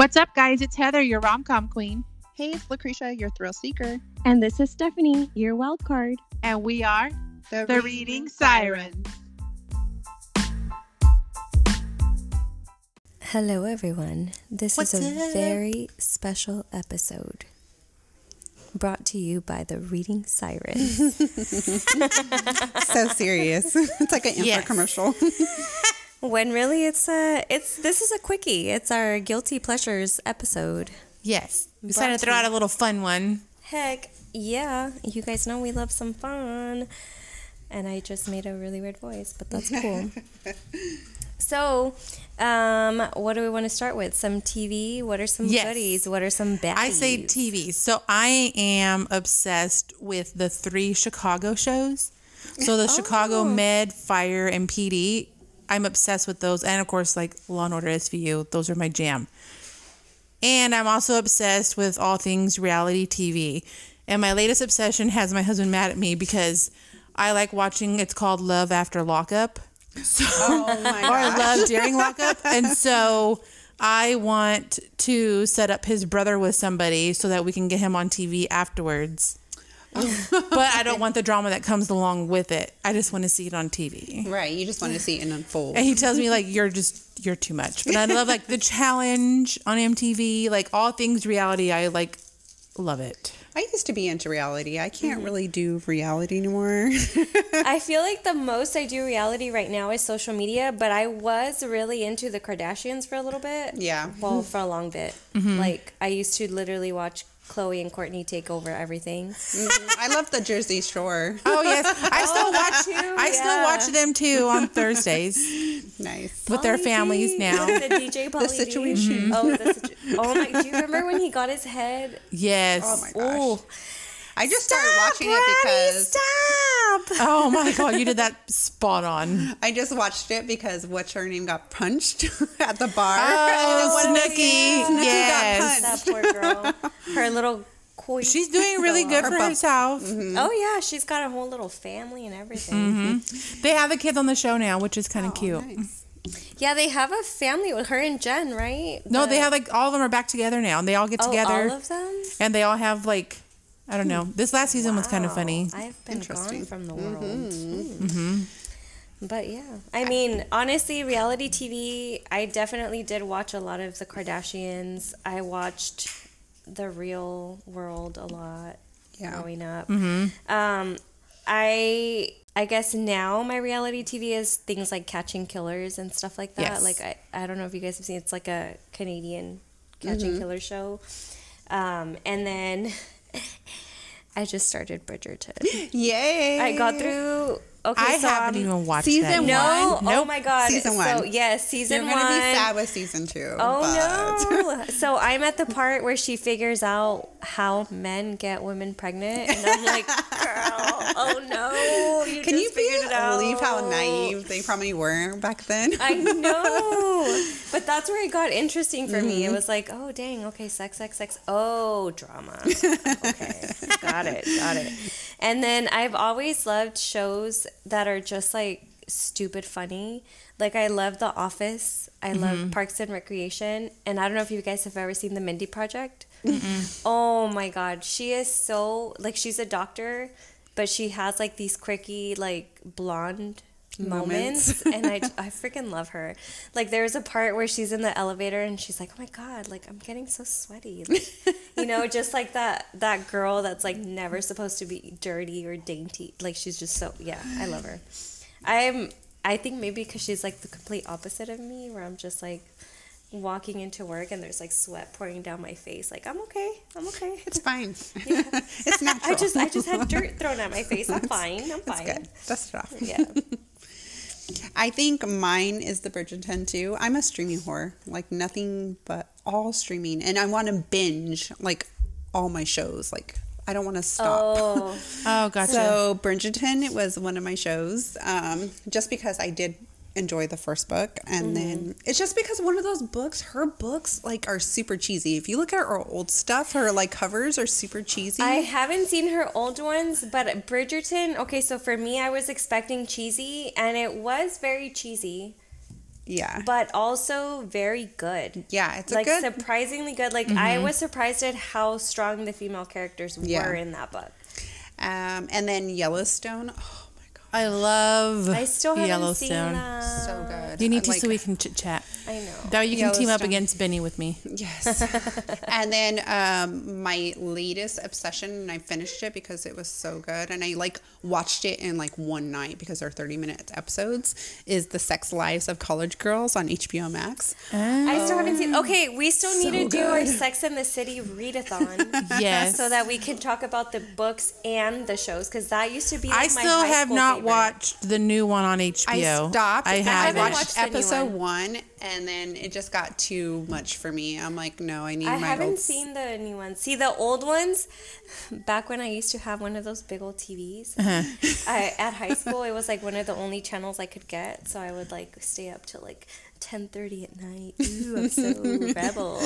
What's up, guys? It's Heather, your rom-com queen. Hey, it's Lucretia, your thrill seeker. And this is Stephanie, your wild card. And we are the Reading Sirens. Hello, everyone. This is a very special episode brought to you by the Reading Sirens. So serious. It's like an infomercial. Yes. When really this is a quickie. It's our guilty pleasures episode. Yes. We decided to throw out a little fun one. Heck yeah. You guys know we love some fun. And I just made a really weird voice, but that's cool. So, what do we want to start with? Some TV? What are some goodies? What are some baddies? I say TV. So I am obsessed with the 3 Chicago shows. So the Chicago Med, Fire, and PD. I'm obsessed with those. And of course, like Law and Order SVU. Those are my jam. And I'm also obsessed with all things reality TV. And my latest obsession has my husband mad at me because I like watching, it's called Love After Lockup. So, or Love During Lockup. And so I want to set up his brother with somebody so that we can get him on TV afterwards. But I don't want the drama that comes along with it. I just want to see it on TV. Right, you just want to see it unfold. And he tells me, like, you're too much. But I love, like, The Challenge on MTV, like, all things reality. I, like, love it. I used to be into reality. I can't really do reality anymore. I feel like the most I do reality right now is social media, but I was really into the Kardashians for a little bit. Yeah. Well, for a long bit. Mm-hmm. Like, I used to literally watch Chloe and Courtney take over everything. I love the Jersey Shore. Oh yes, I still watch them too on Thursdays. Nice with their families now. The DJ Pauly, The Situation. Mm-hmm. Oh my! Do you remember when he got his head? Yes. Oh my gosh. Ooh. I just started watching it because... Stop! Oh my God, you did that spot on. I just watched it because what's-her-name got punched at the bar. Oh, Snooki. Yes. Got punched. That poor girl. Her little... She's doing really good for herself. Mm-hmm. Oh, yeah. She's got a whole little family and everything. Mm-hmm. They have the kids on the show now, which is kind of cute. Nice. Yeah, they have a family with her and Jen, right? No, they have, like, all of them are back together now, and they all get together. All of them? And they all have, like... I don't know. This last season was kind of funny. I've been gone from the world. Mm-hmm. Mm-hmm. But yeah. I mean, honestly, reality TV, I definitely did watch a lot of the Kardashians. I watched The Real World a lot growing up. Mm-hmm. I guess now my reality TV is things like Catching Killers and stuff like that. Yes. Like, I don't know if you guys have seen, it's like a Canadian Catching Killer show. And then... I just started Bridgerton. Yay! I got through. Okay, I haven't even watched season one. No, nope. Oh my God! Season one. So yes, season one. You're gonna be sad with season 2. Oh no! So I'm at the part where she figures out how men get women pregnant, and I'm like, girl, oh no! You Can you believe how naive they probably were back then? I know, but that's where it got interesting for me. It was like, oh dang, okay, sex, oh drama. Okay, got it. And then I've always loved shows that are just like stupid funny. Like I love The Office. I love Parks and Recreation. And I don't know if you guys have ever seen The Mindy Project. Mm-mm. Oh my God. She is so like, she's a doctor, but she has like these quirky, like blonde moments. And I freaking love her. Like there's a part where she's in the elevator and she's like, oh my God, like I'm getting so sweaty. Like, you know, just like that girl that's like never supposed to be dirty or dainty. Like she's just so, yeah, I love her. I think maybe because she's like the complete opposite of me where I'm just like walking into work and there's like sweat pouring down my face. Like I'm okay. It's fine. Yeah. It's natural. I just had dirt thrown at my face. I'm fine. That's good. Dust it off. Yeah. I think mine is the Bridgerton too. I'm a streaming whore, like nothing but all streaming, and I want to binge like all my shows. Like I don't want to stop. Oh, gotcha. So Bridgerton, it was one of my shows, just because I did enjoy the first book, and then it's just because one of those books, her books like are super cheesy. If you look at her old stuff, her like covers are super cheesy. I haven't seen her old ones, but Bridgerton, okay, so for me I was expecting cheesy and it was very cheesy. Yeah. But also very good. Yeah, it's like good. Surprisingly good. Like, mm-hmm. I was surprised at how strong the female characters were in that book. And then Yellowstone. Oh, my God. I love Yellowstone. I still haven't Yellowstone. Seen that. So good. You need to so we can chit-chat. I know. Now you can team up against Benny with me. Yes. And then my latest obsession, and I finished it because it was so good, and I watched it in one night because they're 30-minute episodes, is The Sex Lives of College Girls on HBO Max. Oh. I still haven't seen. Okay, we still need to do our Sex and the City readathon. Yes. So that we can talk about the books and the shows, because that used to be my high school favorite. I still have not watched the new one on HBO. I stopped. I watched episode one. And then it just got too much for me. I'm like, no, I need my old... I haven't seen the new ones. See, the old ones, back when I used to have one of those big old TVs, at high school, it was one of the only channels I could get. So I would stay up till 10:30 at night. Ooh, I'm so rebel.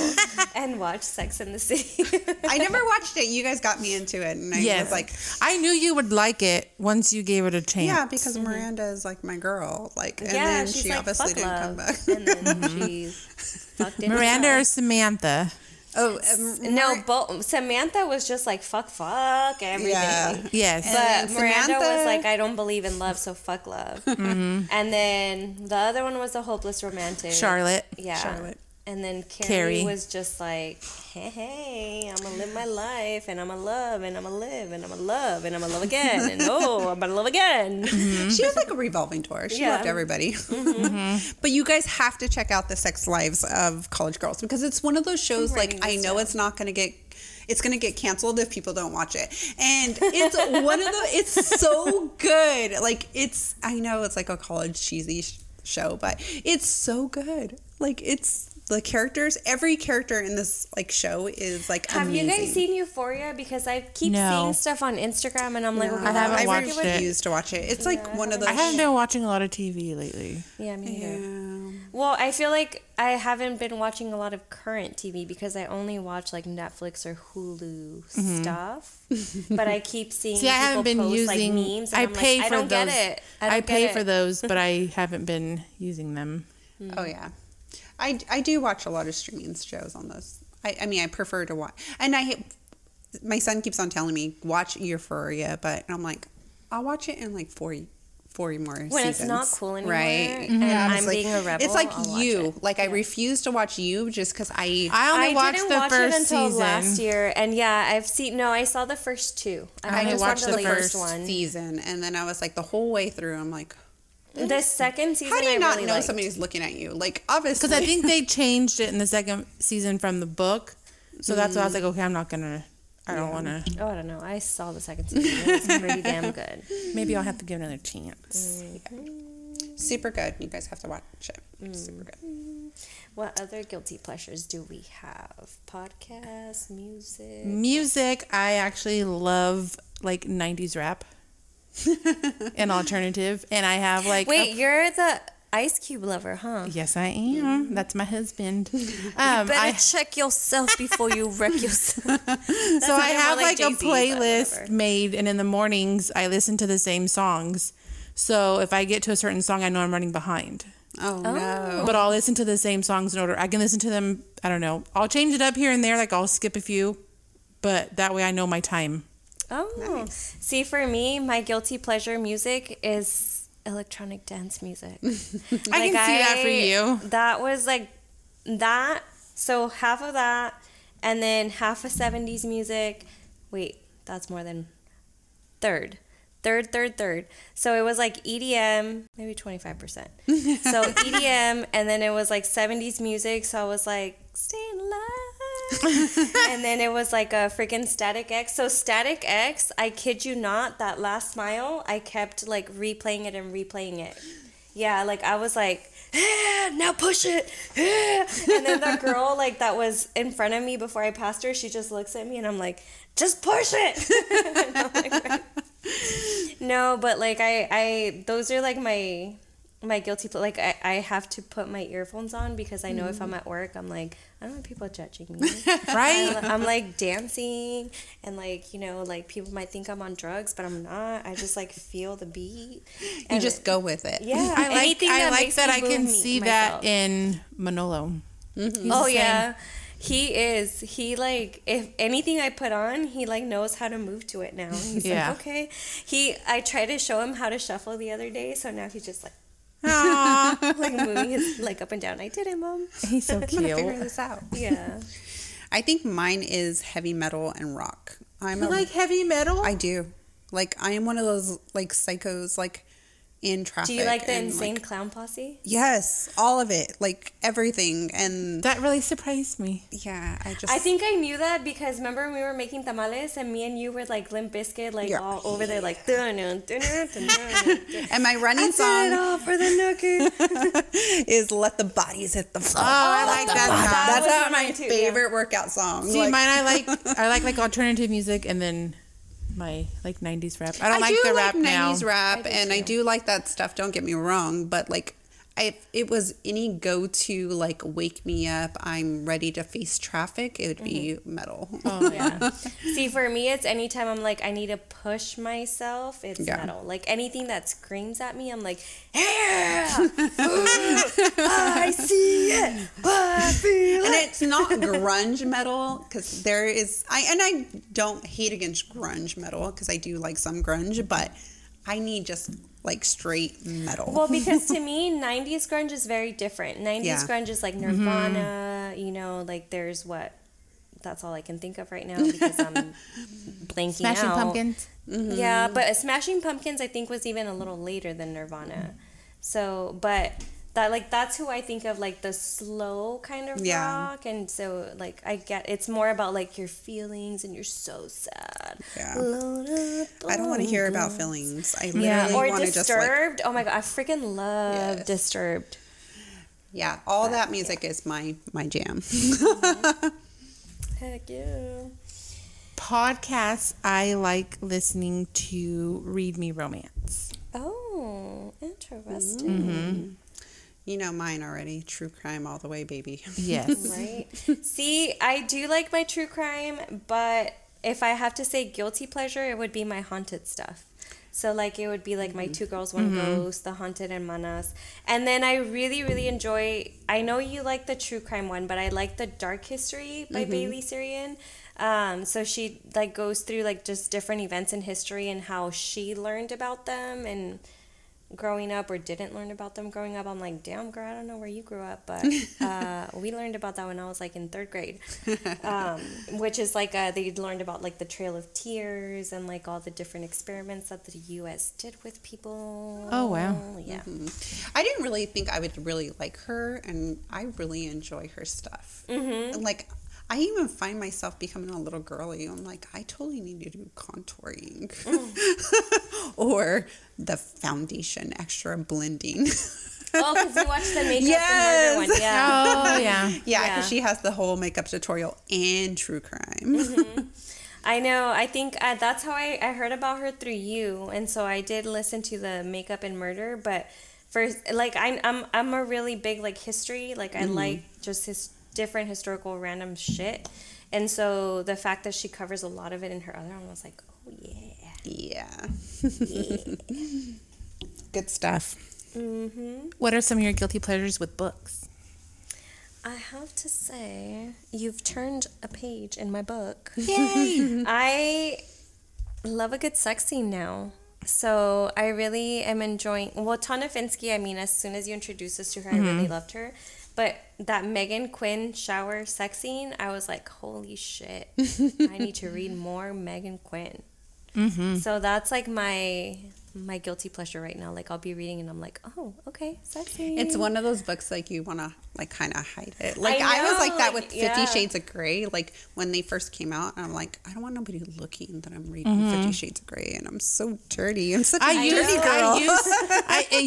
And watch Sex and the City. I never watched it. You guys got me into it. And I was like... I knew you would like it once you gave it a chance. Yeah, because Miranda is my girl. And then she obviously didn't come back. And then she fucked it. Miranda or Samantha? Oh, no, both. Samantha was just fuck everything. Yeah. Yes. But Miranda was I don't believe in love, so fuck love. Mm-hmm. And then the other one was a hopeless romantic. Charlotte. Yeah. Charlotte. And then Carrie was just hey, I'm going to live my life, and I'm going to love, and I'm going to live, and I'm going to love, and I'm going to love again, and I'm going to love again. Mm-hmm. She was a revolving door. She loved everybody. Mm-hmm. But you guys have to check out The Sex Lives of College Girls, because it's one of those shows, I know it's not going to get... It's going to get canceled if people don't watch it. And it's it's so good. I know it's a college cheesy show, but it's so good. It's... The characters, every character in this show is amazing. Have you guys seen Euphoria? Because I keep seeing stuff on Instagram, and I'm like, I haven't watched it. I refuse to watch it. It's one of those. I haven't been watching a lot of TV lately. Yeah, me either. Well, I feel I haven't been watching a lot of current TV because I only watch Netflix or Hulu stuff. But I keep seeing people I haven't been post using, memes. And I don't get it. I pay for those, but I haven't been using them. Oh yeah. I do watch a lot of streaming shows on those. I prefer to watch. And my son keeps on telling me, watch Euphoria, but I'm I'll watch it in 4 more seasons. When it's not cool anymore. Right. Mm-hmm. And I'm being a rebel. It's you. It. I refuse to watch you just because I watched the first season. I didn't watch it until last year. And I've seen... No, I saw the first two. I just watched the first one season. And then I was the whole way through, I'm the second season. How do you not really know somebody's looking at you? Obviously, because I think they changed it in the second season from the book. So that's why I was okay, I'm not gonna. I don't want to. Oh, I don't know. I saw the second season. It was pretty damn good. Maybe I'll have to give another chance. Yeah. Super good. You guys have to watch it. Super good. What other guilty pleasures do we have? Podcasts, music. Music. I actually love 90s rap. An alternative, and I have you're the Ice Cube lover, huh? Yes, I am. That's my husband. You better check yourself before you wreck yourself. So I have a playlist made, and in the mornings I listen to the same songs. So if I get to a certain song, I know I'm running behind. Oh no! But I'll listen to the same songs in order. I can listen to them. I don't know. I'll change it up here and there. I'll skip a few, but that way I know my time. Oh, nice. See, for me, my guilty pleasure music is electronic dance music. I can see that for you. That was that. So half of that, and then half of 70s music. Wait, that's more than third. So it was EDM, maybe 25%. So EDM, and then it was 70s music. So I was staying alive. And then it was a freaking Static X. So Static X, I kid you not, that last smile, I kept replaying it. Yeah, I was now push it. And then the girl that was in front of me before I passed her, she just looks at me and I'm just push it. And I'm right. No, but those are my my guilty, like, I have to put my earphones on because I know if I'm at work, I'm like, I don't want people judging me. Right? I'm like dancing and like, you know, like people might think I'm on drugs, but I'm not. I just like feel the beat. And you just go with it. Yeah. I like that I can see myself. That in Manolo. Mm-hmm. Oh, yeah. He is. He, like, if anything I put on, he, like, knows how to move to it now. He's like, okay. I tried to show him how to shuffle the other day, so now he's just like, like moving his leg up and down. I did it, Mom. He's so cute. I'm gonna figure this out. Yeah. I think mine is heavy metal and rock. You like heavy metal? I do. Like, I am one of those, like, psychos, like, in traffic. Do you like the Insane Clown Posse? Yes, all of it, like everything, and that really surprised me. Yeah, I think I knew that because remember when we were making tamales and me and you were like Limp Bizkit, like all over there, like dun dun dun dun dun. And my running song for the nookie is "Let the Bodies Hit the Floor." Oh, I like that song. That's my favorite workout song. See, mine I like alternative music and then. My like 90s rap. I don't like the rap now. I do like 90s rap and I do like that stuff, don't get me wrong, but like if it was any go-to like wake me up, I'm ready to face traffic, it would be metal. Oh yeah. See, for me it's anytime I'm like I need to push myself, it's metal. Like anything that screams at me, I'm like, I see it. I feel it. And it's not grunge metal because there is I don't hate against grunge metal because I do like some grunge, but I need just like straight metal. Well, because to me, 90s grunge is very different. 90s grunge is like Nirvana, you know, like there's that's all I can think of right now because I'm blanking out. Smashing Pumpkins. Mm-hmm. Yeah, but Smashing Pumpkins I think was even a little later than Nirvana. So, but that like that's who I think of like the slow kind of rock, and so like I get it's more about like your feelings and you're so sad. Yeah. I don't want to hear about feelings. I literally want to just like Disturbed. Oh my god, I freaking love Disturbed. Yeah, all that music is my jam. Heck yeah. Podcasts I like listening to Read Me Romance. Oh, interesting. Mm-hmm. You know mine already. True crime all the way, baby. Yes. Right? See, I do like my true crime, but if I have to say guilty pleasure, it would be my haunted stuff. So, like, it would be, like, my Two Girls, One Ghost, The Haunted, and Manas. And then I really, really enjoy... I know you like the true crime one, but I like the Dark History by Bailey Sarian. So she, like, goes through, like, just different events in history and how she learned about them and... growing up or didn't learn about them growing up. I'm like, damn girl, I don't know where you grew up, but we learned about that when I was like in 3rd grade, which is like they learned about like the Trail of Tears and like all the different experiments that the US did with people. Oh wow. Yeah. I didn't really think I would really like her, and I really enjoy her stuff. Like I even find myself becoming a little girly. I'm like, I totally need to do contouring or the foundation extra blending. Oh, because you watched the Makeup and Murder one. Yeah. Oh, yeah. Yeah, because she has the whole makeup tutorial and true crime. I know. I think that's how I heard about her through you. And so I did listen to the Makeup and Murder, but first, like, I'm a really big, like, history. Like, I like just different historical random shit, and so the fact that she covers a lot of it in her other one was like, oh yeah. Good stuff. What are some of your guilty pleasures with books? I have to say you've turned a page in my book. Yay. I love a good sex scene now. So I really am enjoying, well, Tana Finski, I mean, as soon as you introduced us to her, I really loved her. But that Meghan Quinn shower sex scene, I was like, holy shit, I need to read more Meghan Quinn. So that's like my guilty pleasure right now. Like I'll be reading and I'm like, oh, okay, sex scene. It's one of those books like you want to like kind of hide it. Like I was like that with 50 Shades of Grey. Like when they first came out, and I'm like, I don't want nobody looking that I'm reading 50 Shades of Grey, and I'm so dirty. I'm such a dirty girl. I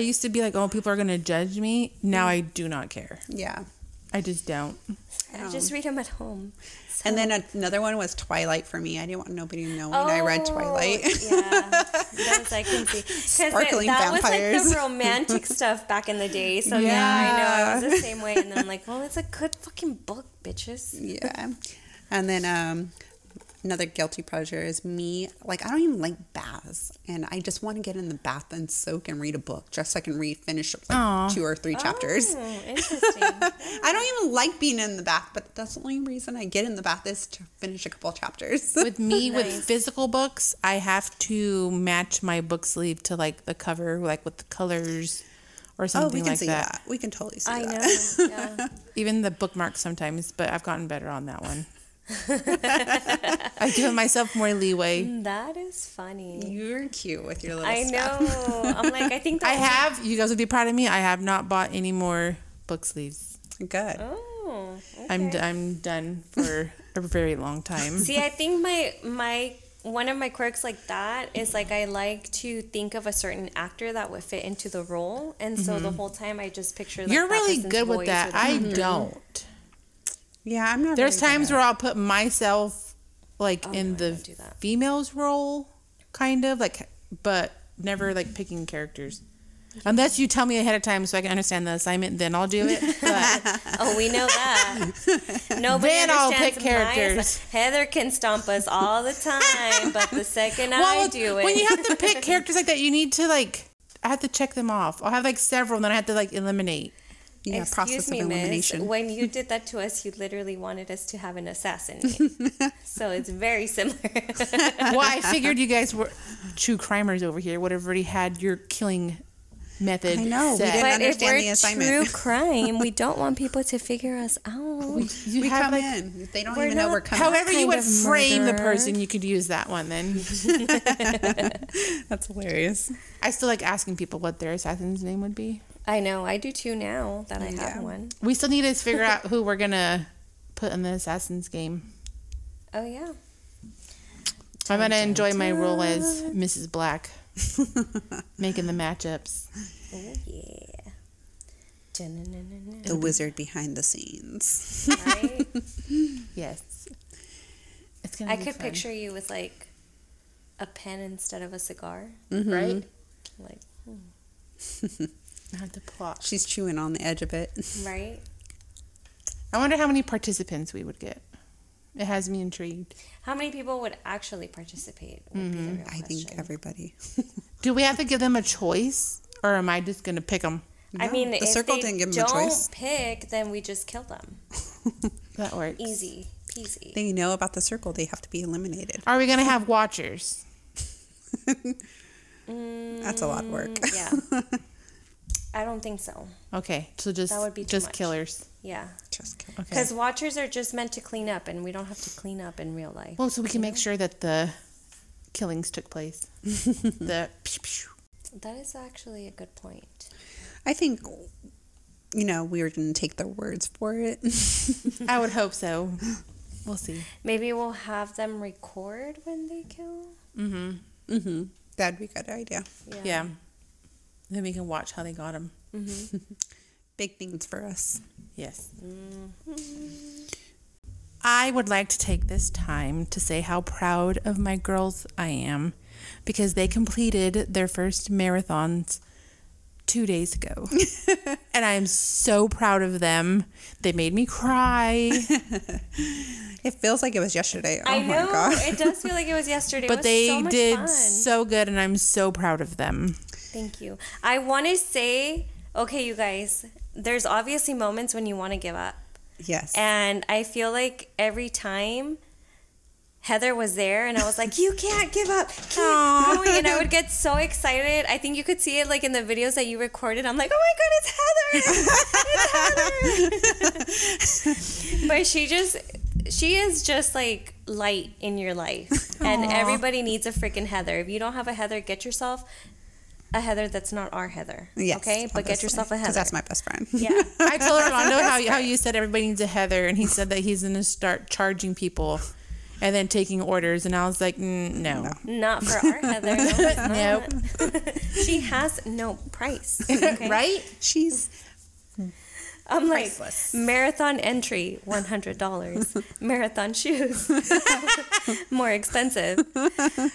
used to be like, oh, people are going to judge me. Now I do not care. Yeah. I just don't. I just read them at home. So. And then another one was Twilight for me. I didn't want nobody to know when I read Twilight. Yeah, those I can see. Sparkling vampires. That was like the romantic stuff back in the day. So yeah, I know. It was the same way. And then I'm like, well, it's a good fucking book, bitches. Yeah. And then another guilty pleasure is me. Like, I don't even like baths. And I just want to get in the bath and soak and read a book. Just so I can finish like 2 or 3 chapters. Oh, interesting. I don't even like being in the bath, but that's the only reason I get in the bath is to finish a couple chapters. With me, with physical books, I have to match my book sleeve to like the cover, like with the colors or something like that. Oh, we can see that. We can totally see that. I know, yeah. Even the bookmarks sometimes, but I've gotten better on that one. I've given myself more leeway. That is funny. You're cute with your little stuff. I'm like, I think that you guys would be proud of me. I have not bought any more book sleeves. Good. Oh, okay. I'm done for a very long time. See, I think my one of my quirks like that is like I like to think of a certain actor that would fit into the role, and so the whole time I just picture like, you're really good with that. I don't. Yeah, I'm not. There's times where I'll put myself like in the female's role, kind of like, but never like picking characters. Unless you tell me ahead of time so I can understand the assignment, then I'll do it. But we know that. Nobody then I'll pick characters. Heather can stomp us all the time, but the second I do it, when you have to pick characters like that, you need to like. I have to check them off. I'll have like several, and then I have to like eliminate. Yeah, Excuse me, miss, when you did that to us, you literally wanted us to have an assassin. So it's very similar. Well, I figured you guys were true crimers over here would have already had your killing method. I know, we didn't understand the assignment. True crime, we don't want people to figure us out. We come like, in. They don't even know we're coming. However you would frame the person, you could use that one then. That's hilarious. I still like asking people what their assassin's name would be. I know. I do too now that I have one. We still need to figure out who we're going to put in the Assassin's game. Oh, yeah. I'm going to enjoy my role as Mrs. Black. Making the matchups. Oh, yeah. The wizard behind the scenes. Right? Yes. It's gonna be fun. Picture you with, like, a pen instead of a cigar. Mm-hmm. Right? Like, Not the plot. She's chewing on the edge of it. Right. I wonder how many participants we would get. It has me intrigued. How many people would actually participate would be the real question. I think everybody. Do we have to give them a choice? Or am I just going to pick them? No, I mean, if they didn't give them a choice. Don't pick, then we just kill them. That works. Easy peasy. They know about the circle. They have to be eliminated. Are we going to have watchers? That's a lot of work. Yeah. I don't think so. Okay, so just that would be just killers. Yeah, just killers. Because watchers are just meant to clean up, and we don't have to clean up in real life. Well, so we can make sure that the killings took place. That is actually a good point. I think, we were going to take their words for it. I would hope so. We'll see. Maybe we'll have them record when they kill. That'd be a good idea. Yeah. Then we can watch how they got them. Big things for us. Yes. I would like to take this time to say how proud of my girls I am because they completed their first marathons 2 days ago. And I am so proud of them. They made me cry. It feels like it was yesterday. Oh, I know. My God. It does feel like it was yesterday. But they did so good, and I'm so proud of them. Thank you. I want to say, okay, you guys, there's obviously moments when you want to give up. Yes. And I feel like every time Heather was there and I was like, you can't give up. Keep going. And I would get so excited. I think you could see it like in the videos that you recorded. I'm like, oh my God, it's Heather. But she is just like light in your life. And everybody needs a freaking Heather. If you don't have a Heather, get yourself a Heather that's not our Heather. Yes, okay? But get yourself a Heather. Because that's my best friend. Yeah. I told Armando how you said everybody needs a Heather, and he said that he's going to start charging people and then taking orders. And I was like, no. Not for our Heather. No. She has no price. Okay? Right? She's I'm like, priceless. Marathon entry, $100. Marathon shoes, more expensive.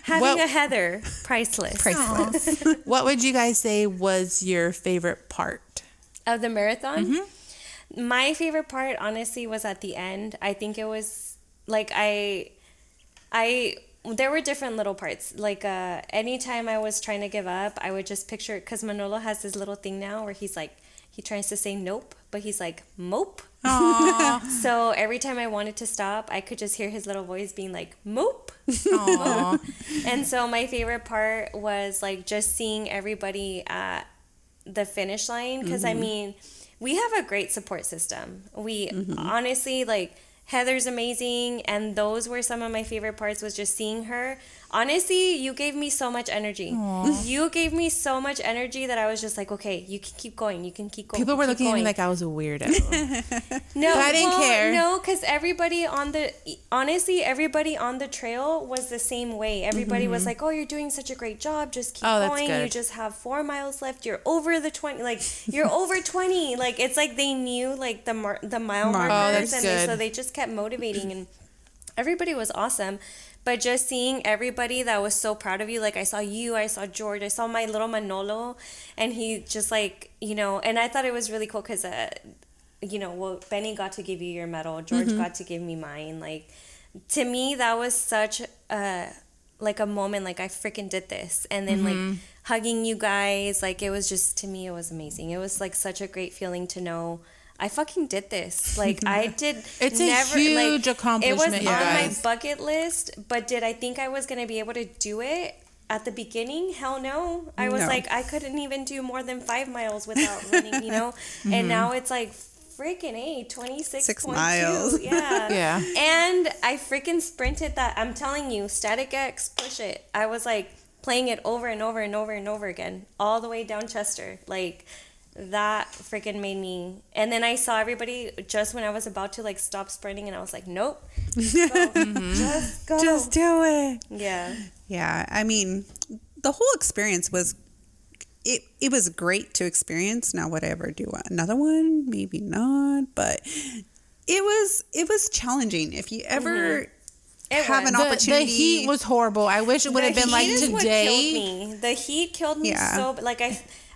Having a Heather, priceless. Priceless. What would you guys say was your favorite part? Of the marathon? Mm-hmm. My favorite part, honestly, was at the end. I think it was, like, there were different little parts. Like, anytime I was trying to give up, I would just picture, because Manolo has this little thing now where he's like, he tries to say nope, but he's like, mope. So every time I wanted to stop, I could just hear his little voice being like, mope. And so my favorite part was, like, just seeing everybody at the finish line. Because, I mean, we have a great support system. We honestly, like, Heather's amazing, and those were some of my favorite parts, was just seeing her. Honestly, you gave me so much energy. Aww. You gave me so much energy that I was just like, okay, you can keep going. You can keep going. People were looking at me like I was a weirdo. No, but I didn't care. No, because everybody on the trail was the same way. Everybody was like, oh, you're doing such a great job. Just keep going. You just have 4 miles left. You're over the 20. Like, you're over 20. Like, it's like they knew, like, the mile markers. Oh, and so they just kept motivating, and everybody was awesome. But just seeing everybody that was so proud of you, like, I saw you, I saw George, I saw my little Manolo, and he just, like, you know, and I thought it was really cool because, you know, well, Benny got to give you your medal, George got to give me mine. Like, to me, that was such a moment, like, I freaking did this. And then, like, hugging you guys, like, it was just, to me, it was amazing. It was, like, such a great feeling to know I fucking did this. Like, I did. It's a huge accomplishment. It was on my bucket list, but did I think I was going to be able to do it at the beginning? Hell no. I was like, I couldn't even do more than 5 miles without running, you know? And now it's like, freaking A, 26.2 miles. Yeah. Yeah. And I freaking sprinted that. I'm telling you, Static X, push it. I was like playing it over and over and over and over again, all the way down Chester. Like, that freaking made me, and then I saw everybody just when I was about to, like, stop sprinting, and I was like, nope, just go. Just go, just do it. Yeah I mean, the whole experience was, it was great to experience. Now, would I ever do another one? Maybe not, but it was challenging. If you ever an opportunity. The heat was horrible. I wish it would have been like today. The heat killed me so, like,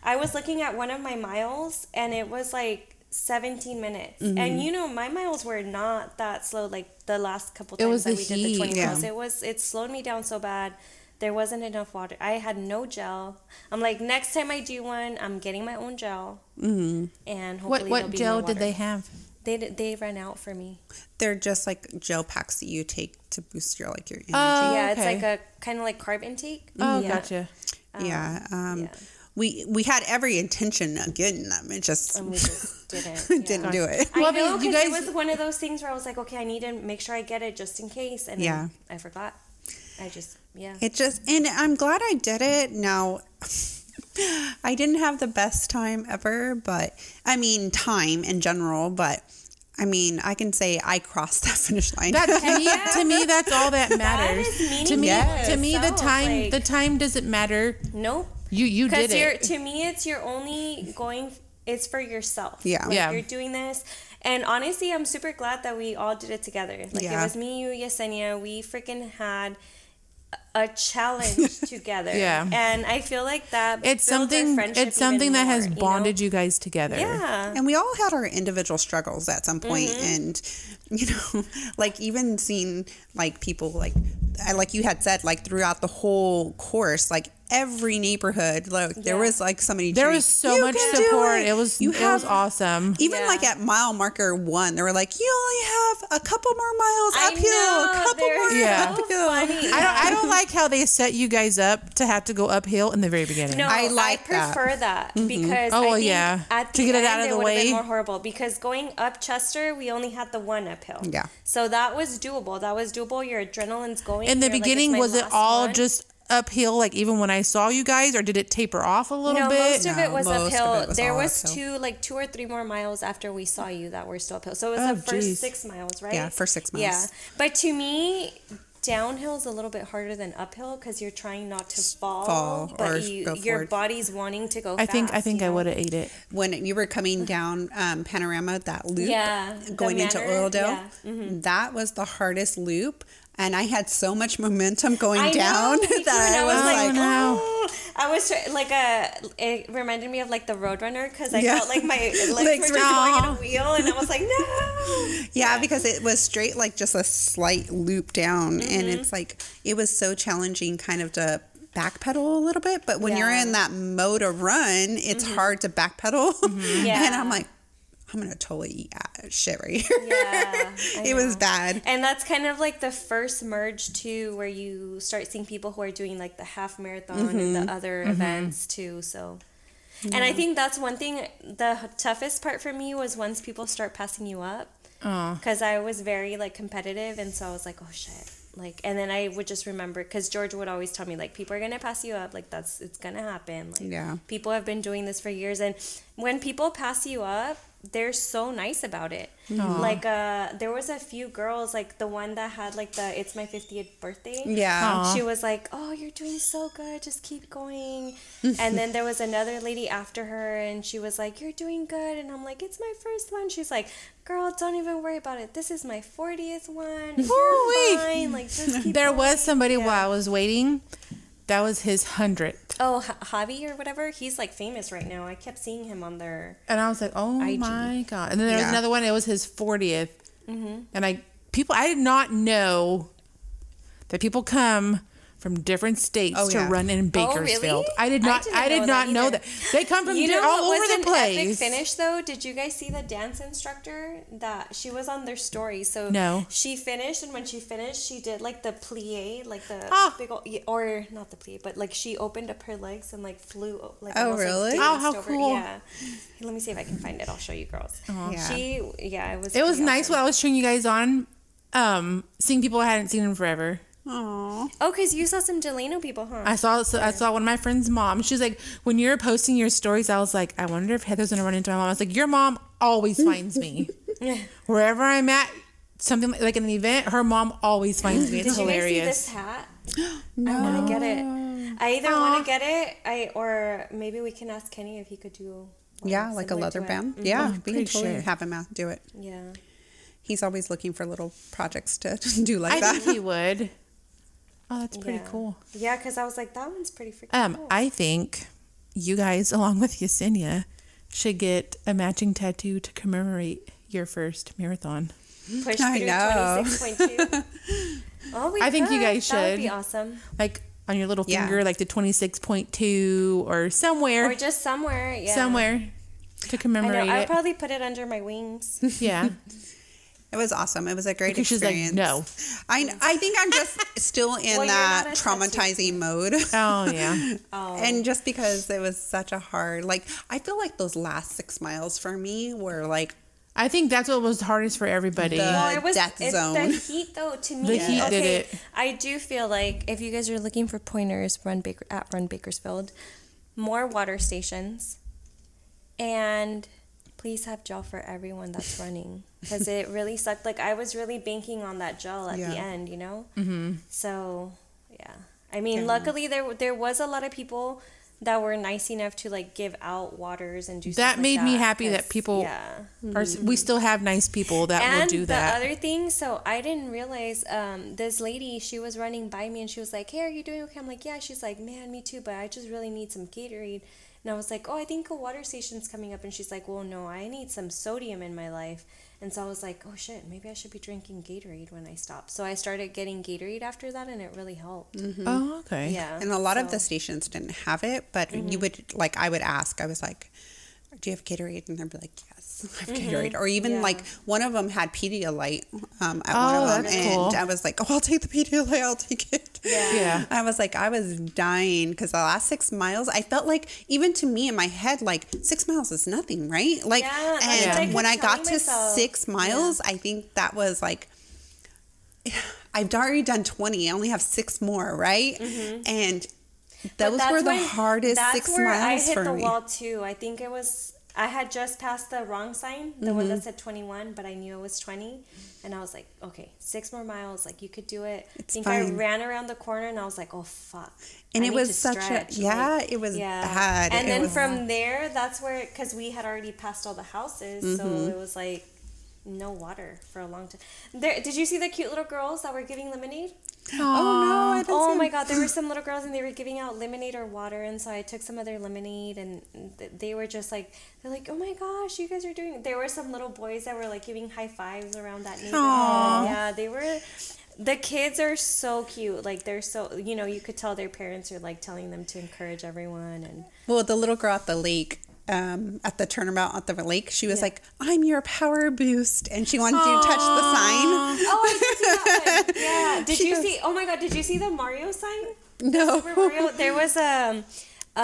I was looking at one of my miles, and it was like 17 minutes. And, you know, my miles were not that slow. Like, the last couple times that we did the 20 miles, it slowed me down so bad. There wasn't enough water. I had no gel. I'm like, next time I do one, I'm getting my own gel. And hopefully what gel did they have? They ran out for me. They're just like gel packs that you take to boost your, like, your energy. Yeah, okay. It's like a kind of like carb intake. Gotcha. We had every intention of getting them. It just, and we just didn't. Didn't do it. I know, because it was one of those things where I was like, okay, I need to make sure I get it just in case. And then I forgot. I just, It just, and I'm glad I did it. Now, I didn't have the best time ever, but, I mean, time in general, but, I mean, I can say I crossed that finish line. To me, that's all that matters. That is meaningful. To me, the time, like, the time doesn't matter. Nope. You did it. To me, it's you're only going. It's for yourself. Yeah. Like, you're doing this, and honestly, I'm super glad that we all did it together. Like, it was me, you, Yesenia. We freaking had a challenge together. And I feel like that it's something. It's something that has bonded you guys together. Yeah. And we all had our individual struggles at some point, and, you know, like, even seeing, like, people, like you had said, like, throughout the whole course, like, every neighborhood, like, there was, like, somebody there was so much support. It was awesome. Even like at mile marker 1, they were like, you only have a couple more miles uphill, uphill. I don't like how they set you guys up to have to go uphill in the very beginning. No, I prefer that because I think at the end, it out of the way would have been more horrible, because going up Chester, we only had the one uphill. Yeah. So that was doable. Your adrenaline's going. In the beginning, like, was it all just uphill, like, even when I saw you guys, or did it taper off a little bit? Most of it was uphill. There was two or three more miles after we saw you that were still uphill. So it was the first 6 miles, right? Yeah, first 6 miles. Yeah. But to me, downhill is a little bit harder than uphill because you're trying not to fall but your body's wanting to go fast. I think I would have ate it. When you were coming down Panorama, that loop, going into Oildale, that was the hardest loop. And I had so much momentum going down that it reminded me of like the Roadrunner because I felt like my legs were just going in a wheel and I was like, no. Yeah, because it was straight, like just a slight loop down. Mm-hmm. And it's like, it was so challenging kind of to backpedal a little bit. But when you're in that mode of run, it's hard to backpedal. Mm-hmm. Yeah. And I'm like, I'm going to totally eat shit right here. Yeah, it was bad. And that's kind of like the first merge too, where you start seeing people who are doing like the half marathon and the other events too. So, and I think that's one thing, the toughest part for me was once people start passing you up, because I was very like competitive. And so I was like, oh shit. Like, and then I would just remember, because George would always tell me, like, people are going to pass you up. Like, it's going to happen. Like, people have been doing this for years. And when people pass you up, they're so nice about it. Aww. Like, there was a few girls, like the one that had like it's my 50th birthday. Yeah. She was like, oh, you're doing so good. Just keep going. And then there was another lady after her and she was like, you're doing good. And I'm like, it's my first one. She's like, girl, don't even worry about it. This is my 40th one. You're fine. Like, just keep going. Was somebody while I was waiting. That was his 100th. Oh, Javi or whatever. He's like famous right now. I kept seeing him on their. And I was like, oh IG. My God. And then there was another one. It was his 40th. Mm-hmm. And I did not know that people come from different states to run in Bakersfield. Oh, really? I did not know that. They come from all over the place. Epic finish though. Did you guys see the dance instructor that she was on their story? So she finished, and when she finished, she did like the plie, like the big old, or not the plie, but like she opened up her legs and like flew. Like, oh really? Like, how cool! Yeah. Hey, let me see if I can find it. I'll show you girls. Uh-huh. Yeah. It was nice awesome. What I was showing you guys on, seeing people I hadn't seen in forever. Aww. Oh, because you saw some Delano people, huh? I saw one of my friend's mom. She's like, when you're posting your stories, I was like, I wonder if Heather's gonna run into my mom. I was like, your mom always finds me. Wherever I'm at, something like an event, her mom always finds me. It's hilarious. Did you guys see this hat? No. I want to get it. I either want to get it, or maybe we can ask Kenny if he could do. Like a leather band. Mm-hmm. Yeah, we can totally have him out do it. Yeah. He's always looking for little projects to do like that. I think he would. Oh, that's pretty cool. Yeah, because I was like, that one's pretty freaking cool. I think you guys, along with Yesenia, should get a matching tattoo to commemorate your first marathon. Push I know. 26.2. I think you guys should. That would be awesome. Like on your little finger, like the 26.2 or somewhere. Or just somewhere, somewhere to commemorate it. I know. I'd probably put it under my wings. Yeah. It was awesome. It was a great experience. She's like, no. I think I'm just still in that traumatizing mode. Oh, yeah. And just because it was such a hard, like, I feel like those last 6 miles for me were like. I think that's what was hardest for everybody. Death zone. It's the heat, though, to me. The heat did it. I do feel like if you guys are looking for pointers, run Bakersfield, more water stations, and please have gel for everyone that's running. Because it really sucked. Like, I was really banking on that gel at the end, you know? Mm-hmm. So, yeah. I mean, luckily, there was a lot of people that were nice enough to, like, give out waters and do stuff like that. That made me happy that people are... Mm-hmm. We still have nice people that will do that. And the other thing, so I didn't realize this lady, she was running by me, and she was like, hey, are you doing okay? I'm like, yeah. She's like, man, me too, but I just really need some Gatorade. And I was like, oh, I think a water station's coming up. And she's like, well, no, I need some sodium in my life. And so I was like, oh, shit, maybe I should be drinking Gatorade when I stop. So I started getting Gatorade after that, and it really helped. Mm-hmm. Oh, okay. Yeah. And a lot of the stations didn't have it, but you would, like, I would ask. I was like, do you have Gatorade? And they'd be like, yes, I have Gatorade. Or even, like, one of them had Pedialyte at one of them. And cool. I was like, oh, I'll take the Pedialyte. I'll take it. Yeah. I was like, I was dying because the last 6 miles, I felt like, even to me in my head, like, 6 miles is nothing, right? Like, and when I got to 6 miles, I think that was, like, I've already done 20. I only have 6 more, right? Mm-hmm. Those were the hardest 6 miles for me. That's where I hit the wall, too. I think it was I had just passed the wrong sign, the one that said 21, but I knew it was 20. And I was like, okay, 6 more miles. Like, you could do it. It's fine. I ran around the corner and I was like, oh, fuck. And it was such a, bad. And then from there, that's where, because we had already passed all the houses. So it was like no water for a long time. There, did you see the cute little girls that were giving lemonade? Aww. Oh, no. I didn't see my God. There were some little girls and they were giving out lemonade or water. And so I took some of their lemonade and they were just like, they're like, oh my gosh, you guys are doing. There were some little boys that were like giving high fives around that neighborhood. Aww. Yeah, they were. The kids are so cute. Like, they're so, you know, you could tell their parents are like telling them to encourage everyone. And well, the little girl at the lake. At the turnabout at the lake, she was like, I'm your power boost. And she wanted to touch the sign. Oh, I did see that one. Yeah. Did you see? Oh, my God. Did you see the Mario sign? No. Super Mario? There was a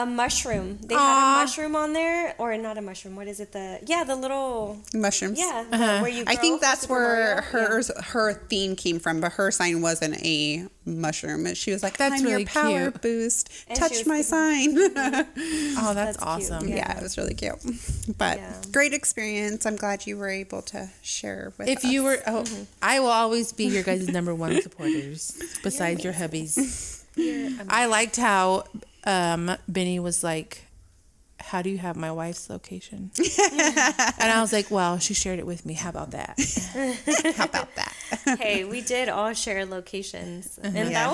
mushroom. They had a mushroom on there. Or not a mushroom. What is it? The little... mushrooms. Yeah. Where you I think that's where her theme came from. But her sign wasn't a mushroom. She was like, that's really your power cute. Boost. And touch my sign. Oh, that's awesome. Yeah. Yeah, it was really cute. But great experience. I'm glad you were able to share with us. If you were... Oh, I will always be your guys' number one supporters. Besides your hubbies. I liked how... Benny was like, how do you have my wife's location? And I was like, well, she shared it with me. How about that? How about that? Hey, we did all share locations. And that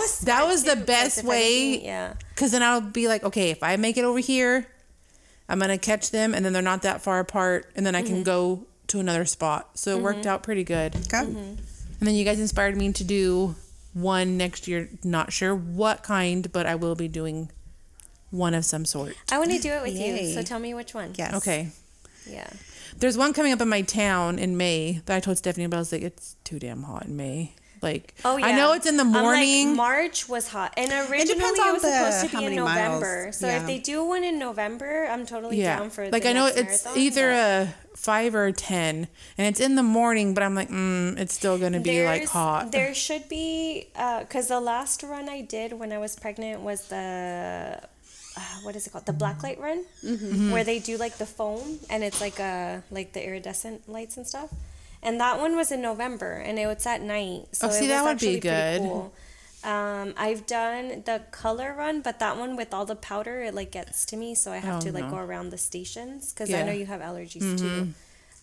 was the best way. Yeah. Because then I'll be like, okay, if I make it over here, I'm going to catch them. And then they're not that far apart. And then I can go to another spot. So it worked out pretty good. Okay. And then you guys inspired me to do one next year. Not sure what kind, but I will be doing one of some sort. I want to do it with you, so tell me which one. Yes. Okay. Yeah. There's one coming up in my town in May that I told Stephanie about. I was like, it's too damn hot in May. Like, I know it's in the morning. Like, March was hot. And originally it was supposed to be in November. Miles. So if they do one in November, I'm totally down for it. Like, I know it's marathon, either a 5 or 10, and it's in the morning, but I'm like, it's still going to be like hot. There should be, because the last run I did when I was pregnant was the... what is it called? The black light run, where they do like the foam and it's like the iridescent lights and stuff. And that one was in November and it was at night. So it was actually pretty cool. I've done the color run, but that one with all the powder, it like gets to me. So I have to like go around the stations because I know you have allergies too.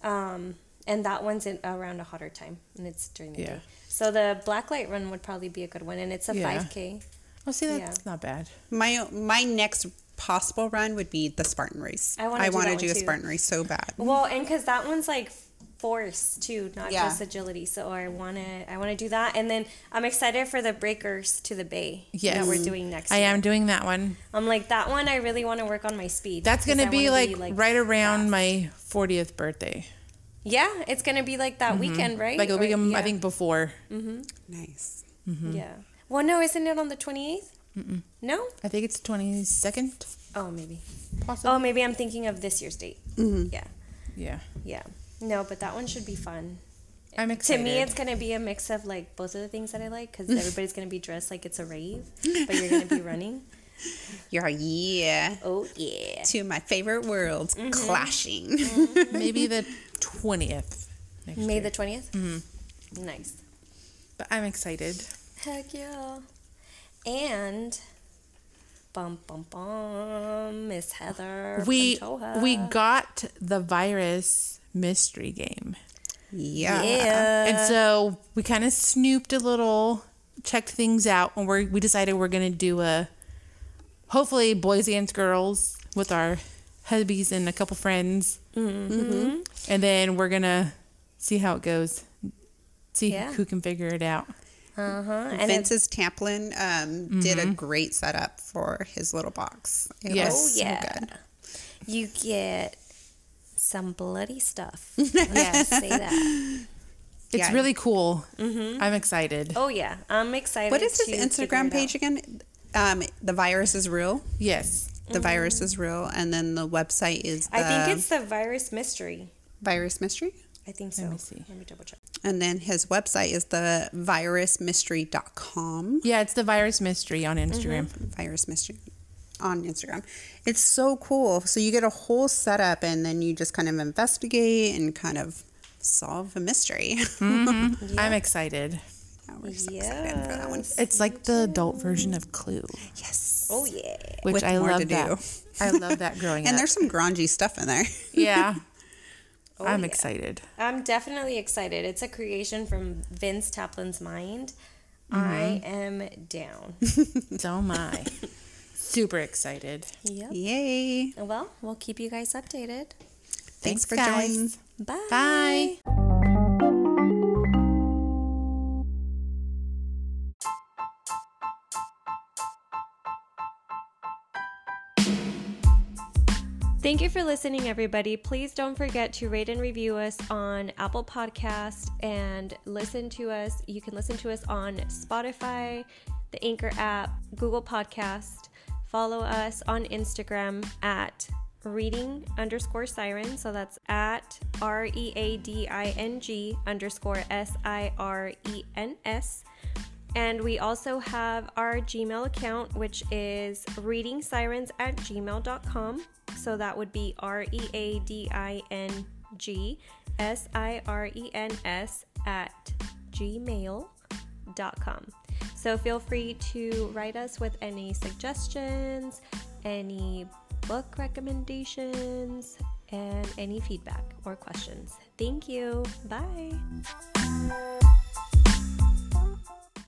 And that one's around a hotter time and it's during the day. So the black light run would probably be a good one. And it's a 5K. Oh, see, that's not bad. My next possible run would be the Spartan race. I want to do a Spartan race so bad. Well, and because that one's like force too, not just agility. So I want to do that, and then I'm excited for the breakers to the bay that we're doing next year. I am doing that one. I'm like that one. I really want to work on my speed. That's gonna be like right around my 40th birthday. Yeah, it's gonna be like that weekend, right? Like a weekend, I think before. Nice. Yeah. Well, no, isn't it on the 28th? No? I think it's the 22nd. Oh, maybe. Possibly. Oh, maybe I'm thinking of this year's date. Yeah. Yeah. Yeah. No, but that one should be fun. I'm excited. To me, it's going to be a mix of, like, both of the things that I like, because everybody's going to be dressed like it's a rave, but you're going to be running. Oh, yeah. Two of my favorite worlds clashing. Maybe the 20th. May the 20th? Nice. But I'm excited. Heck yeah. And Miss Heather. We got the Virus Mystery game. Yeah. And so we kind of snooped a little, checked things out, and we decided we're going to do a hopefully boys and girls with our hubbies and a couple friends. And then we're going to see how it goes. See who can figure it out. Vince's Tamplin did a great setup for his little box. It was so good. You get some bloody stuff. Say that. It's really cool. I'm excited. Oh yeah, I'm excited. What is his Instagram page again? The Virus Is Real. Yes, the Virus Is Real, and then the website is. I think it's the Virus Mystery. Virus Mystery. I think so. Let me see. Let me double check. And then his website is the virusmystery.com. Yeah, it's the Virus Mystery on Instagram. Virus Mystery. on Instagram. It's so cool. So you get a whole setup and then you just kind of investigate and kind of solve a mystery. Mm-hmm. Yeah. I'm excited. Yeah, we're so excited for that one. It's like the adult version of Clue. Yes. Oh, yeah. Which with I love that. I love that growing up. And there's some grungy stuff in there. Yeah. Oh, I'm excited. I'm definitely excited. It's a creation from Vince Taplin's mind. Mm-hmm. I am down. So am I. Super excited. Yep. Yay. Well, we'll keep you guys updated. Thanks for joining. Bye. Bye. Thank you for listening, everybody. Please don't forget to rate and review us on Apple Podcasts and listen to us. You can listen to us on Spotify, the Anchor app, Google Podcast. Follow us on Instagram at reading_siren. So that's at reading_sirens. And we also have our Gmail account, which is readingsirens@gmail.com. So that would be readingsirens@gmail.com. So feel free to write us with any suggestions, any book recommendations, and any feedback or questions. Thank you. Bye.